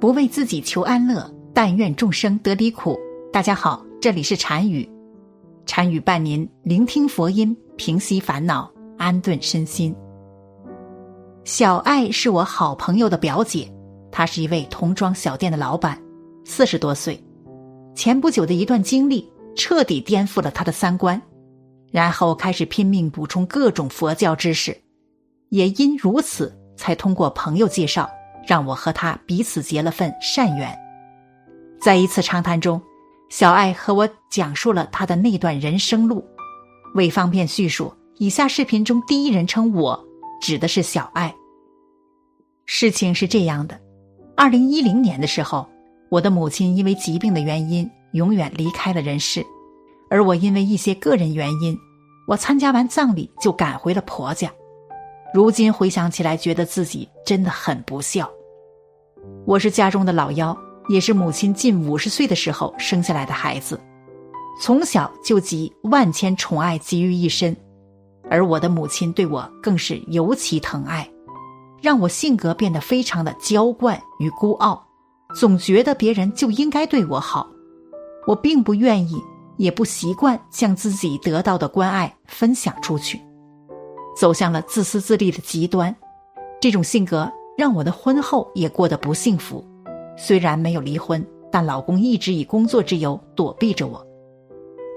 不为自己求安乐，但愿众生得离苦。大家好，这里是禅语，禅语伴您聆听佛音，平息烦恼，安顿身心。小爱是我好朋友的表姐，她是一位童装小店的老板，40多岁。前不久的一段经历彻底颠覆了她的三观，然后开始拼命补充各种佛教知识，也因如此才通过朋友介绍，让我和她彼此结了份善缘。在一次长谈中，小爱和我讲述了她的那段人生路。为方便叙述，以下视频中第一人称我指的是小爱。事情是这样的，2010年的时候，我的母亲因为疾病的原因永远离开了人世，而我因为一些个人原因，我参加完葬礼就赶回了婆家。如今回想起来，觉得自己真的很不孝。我是家中的老幺，也是母亲近50岁的时候生下来的孩子，从小就集万千宠爱集于一身，而我的母亲对我更是尤其疼爱，让我性格变得非常的娇惯与孤傲，总觉得别人就应该对我好。我并不愿意，也不习惯将自己得到的关爱分享出去，走向了自私自利的极端。这种性格让我的婚后也过得不幸福，虽然没有离婚，但老公一直以工作之由躲避着我。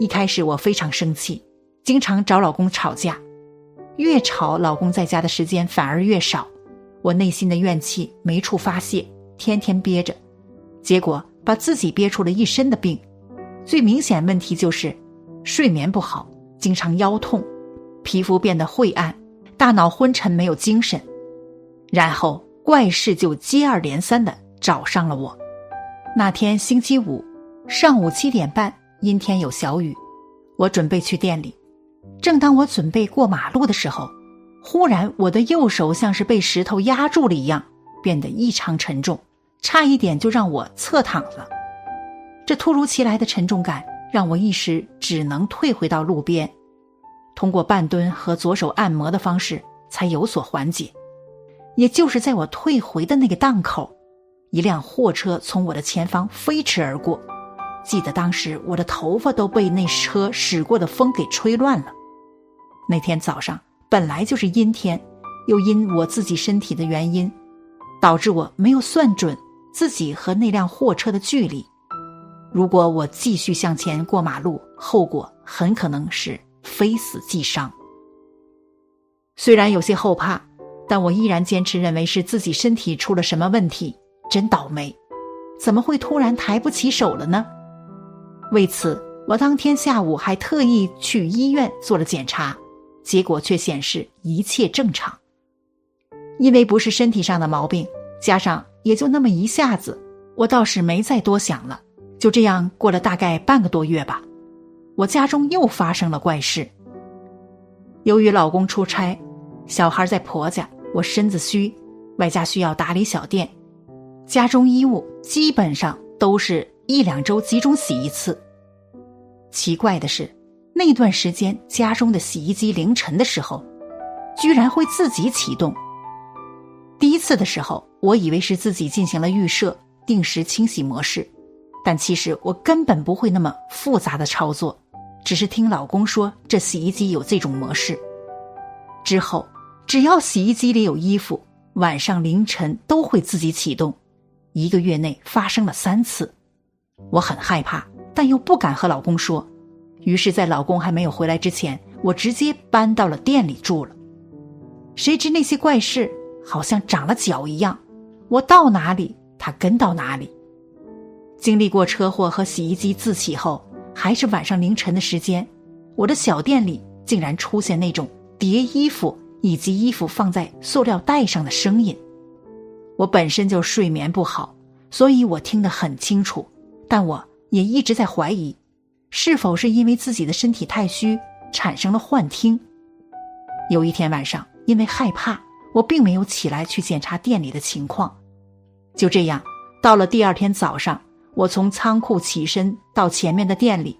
一开始我非常生气，经常找老公吵架，越吵老公在家的时间反而越少，我内心的怨气没处发泄，天天憋着，结果把自己憋出了一身的病。最明显问题就是睡眠不好，经常腰痛，皮肤变得晦暗，大脑昏沉，没有精神。然后怪事就接二连三地找上了我。那天星期五上午7点半，阴天有小雨，我准备去店里。正当我准备过马路的时候，忽然我的右手像是被石头压住了一样，变得异常沉重，差一点就让我侧躺了。这突如其来的沉重感让我一时只能退回到路边，通过半蹲和左手按摩的方式才有所缓解。也就是在我退回的那个档口，一辆货车从我的前方飞驰而过，记得当时我的头发都被那车驶过的风给吹乱了。那天早上本来就是阴天，又因我自己身体的原因，导致我没有算准自己和那辆货车的距离。如果我继续向前过马路，后果很可能是非死即伤。虽然有些后怕，但我依然坚持认为是自己身体出了什么问题，真倒霉，怎么会突然抬不起手了呢？为此，我当天下午还特意去医院做了检查，结果却显示一切正常。因为不是身体上的毛病，加上也就那么一下子，我倒是没再多想了。就这样过了大概半个多月吧，我家中又发生了怪事。由于老公出差，小孩在婆家，我身子虚，外加需要打理小店，家中衣物基本上都是1-2周集中洗一次。奇怪的是，那段时间家中的洗衣机凌晨的时候居然会自己启动。第一次的时候，我以为是自己进行了预设定时清洗模式，但其实我根本不会那么复杂的操作，只是听老公说这洗衣机有这种模式。之后只要洗衣机里有衣服，晚上凌晨都会自己启动，1个月内发生了3次。我很害怕，但又不敢和老公说，于是在老公还没有回来之前，我直接搬到了店里住了。谁知那些怪事好像长了脚一样，我到哪里他跟到哪里。经历过车祸和洗衣机自启后，还是晚上凌晨的时间，我的小店里竟然出现那种叠衣服以及衣服放在塑料袋上的声音。我本身就睡眠不好，所以我听得很清楚，但我也一直在怀疑是否是因为自己的身体太虚产生了幻听。有一天晚上，因为害怕，我并没有起来去检查店里的情况。就这样到了第二天早上，我从仓库起身到前面的店里，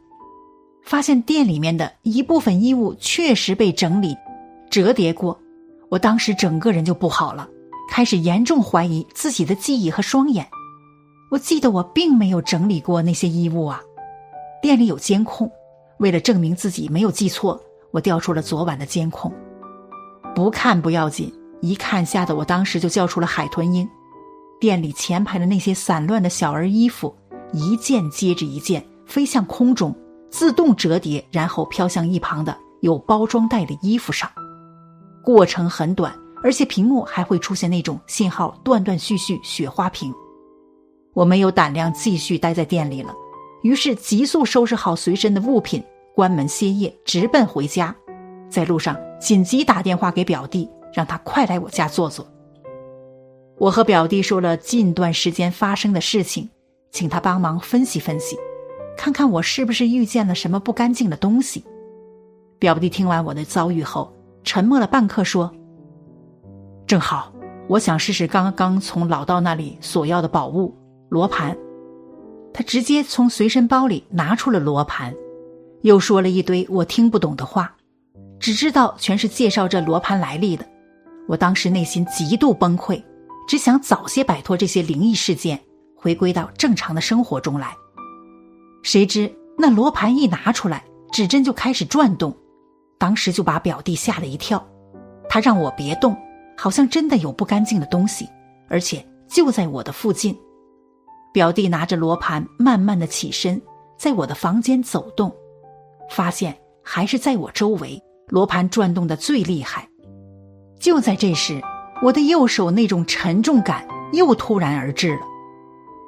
发现店里面的一部分衣物确实被整理折叠过。我当时整个人就不好了，开始严重怀疑自己的记忆和双眼，我记得我并没有整理过那些衣物啊。店里有监控，为了证明自己没有记错，我调出了昨晚的监控。不看不要紧，一看吓得我当时就叫出了海豚音。店里前排的那些散乱的小儿衣服，一件接着一件飞向空中，自动折叠，然后飘向一旁的有包装袋的衣服上。过程很短，而且屏幕还会出现那种信号断断续续雪花屏。我没有胆量继续待在店里了，于是急速收拾好随身的物品，关门歇业，直奔回家。在路上紧急打电话给表弟，让他快来我家坐坐。我和表弟说了近段时间发生的事情，请他帮忙分析分析，看看我是不是遇见了什么不干净的东西。表弟听完我的遭遇后沉默了半刻，说：正好我想试试刚刚从老道那里索要的宝物罗盘。他直接从随身包里拿出了罗盘，又说了一堆我听不懂的话，只知道全是介绍这罗盘来历的。我当时内心极度崩溃，只想早些摆脱这些灵异事件，回归到正常的生活中来。谁知那罗盘一拿出来，指针就开始转动，当时就把表弟吓了一跳。他让我别动，好像真的有不干净的东西，而且就在我的附近。表弟拿着罗盘慢慢的起身，在我的房间走动，发现还是在我周围，罗盘转动的最厉害。就在这时，我的右手那种沉重感又突然而至了。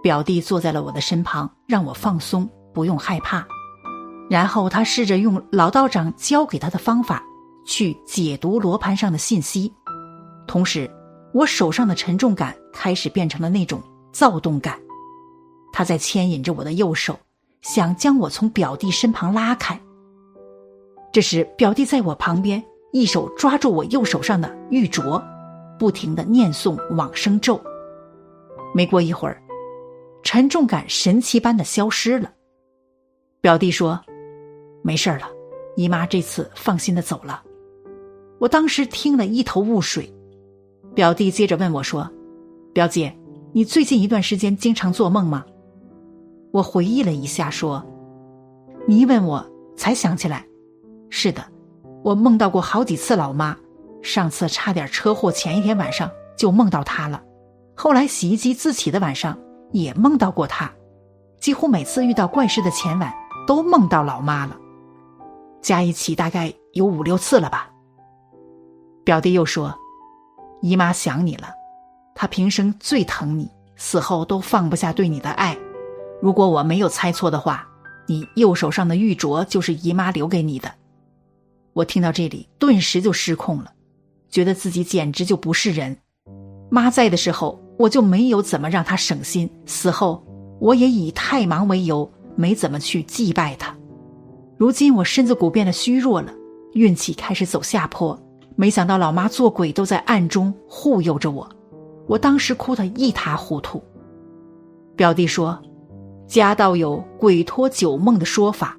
表弟坐在了我的身旁，让我放松，不用害怕。然后他试着用老道长教给他的方法去解读罗盘上的信息。同时我手上的沉重感开始变成了那种躁动感，他在牵引着我的右手，想将我从表弟身旁拉开。这时表弟在我旁边一手抓住我右手上的玉镯，不停地念诵往生咒。没过一会儿，沉重感神奇般地消失了。表弟说：没事了，姨妈这次放心地走了。我当时听了一头雾水。表弟接着问我说：表姐，你最近一段时间经常做梦吗？我回忆了一下说：你一问我才想起来，是的，我梦到过好几次老妈，上次差点车祸前一天晚上就梦到她了，后来洗衣机自启的晚上也梦到过她，几乎每次遇到怪事的前晚都梦到老妈了，加一起大概有5-6次了吧。表弟又说：姨妈想你了，她平生最疼你，死后都放不下对你的爱。如果我没有猜错的话，你右手上的玉镯就是姨妈留给你的。我听到这里顿时就失控了，觉得自己简直就不是人。妈在的时候我就没有怎么让她省心，死后我也以太忙为由没怎么去祭拜她。如今我身子骨变得虚弱了，运气开始走下坡，没想到老妈做鬼都在暗中护佑着我，我当时哭得一塌糊涂。表弟说，家道有鬼托九梦的说法，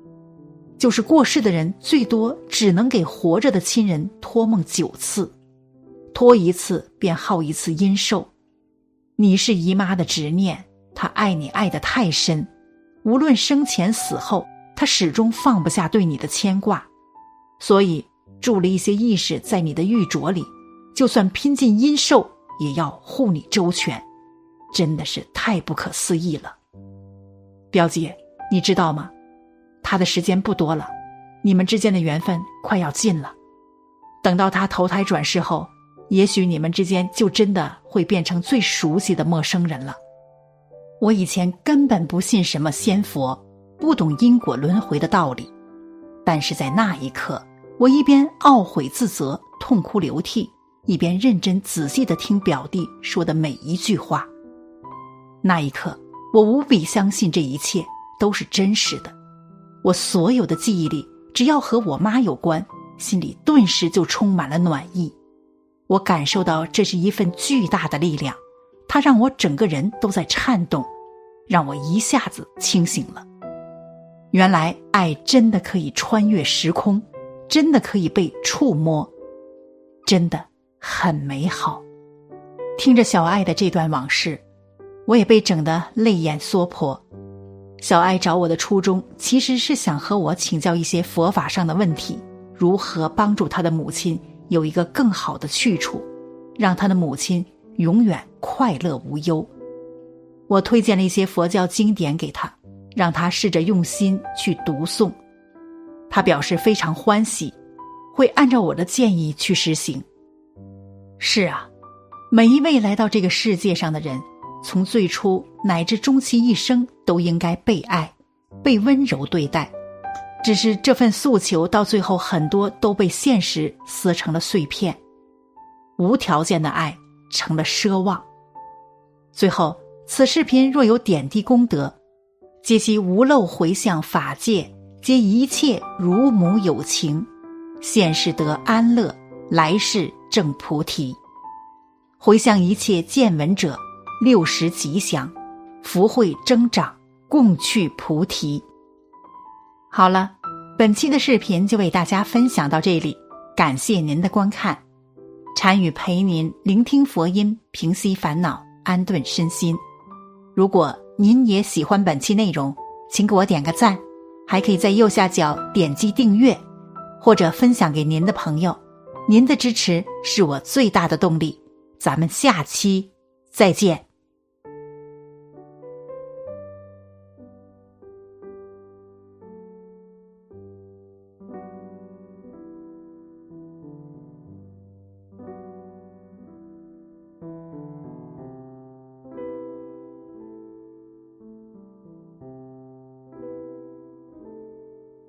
就是过世的人最多只能给活着的亲人托梦9次，托一次便耗一次阴寿。你是姨妈的执念，她爱你爱得太深，无论生前死后，她始终放不下对你的牵挂，所以注了一些意识在你的玉镯里，就算拼尽阴寿也要护你周全，真的是太不可思议了。表姐，你知道吗？她的时间不多了，你们之间的缘分快要尽了，等到她投胎转世后，也许你们之间就真的会变成最熟悉的陌生人了。我以前根本不信什么仙佛，不懂因果轮回的道理，但是在那一刻，我一边懊悔自责，痛哭流涕，一边认真仔细地听表弟说的每一句话。那一刻，我无比相信这一切都是真实的。我所有的记忆里，只要和我妈有关，心里顿时就充满了暖意。我感受到这是一份巨大的力量，它让我整个人都在颤动，让我一下子清醒了。原来爱真的可以穿越时空，真的可以被触摸，真的很美好。听着小爱的这段往事，我也被整得泪眼娑婆。小艾找我的初衷其实是想和我请教一些佛法上的问题，如何帮助她的母亲有一个更好的去处，让她的母亲永远快乐无忧。我推荐了一些佛教经典给她，让她试着用心去读诵。她表示非常欢喜，会按照我的建议去实行。是啊，每一位来到这个世界上的人，从最初乃至终其一生都应该被爱，被温柔对待。只是这份诉求到最后很多都被现实撕成了碎片，无条件的爱成了奢望。最后，此视频若有点滴功德，皆悉无漏回向法界，皆一切如母有情，现世得安乐，来世正菩提。回向一切见闻者，六时吉祥，福慧增长，共去菩提。好了，本期的视频就为大家分享到这里，感谢您的观看。禅语陪您聆听佛音，平息烦恼，安顿身心。如果您也喜欢本期内容，请给我点个赞，还可以在右下角点击订阅，或者分享给您的朋友。您的支持是我最大的动力。咱们下期再见。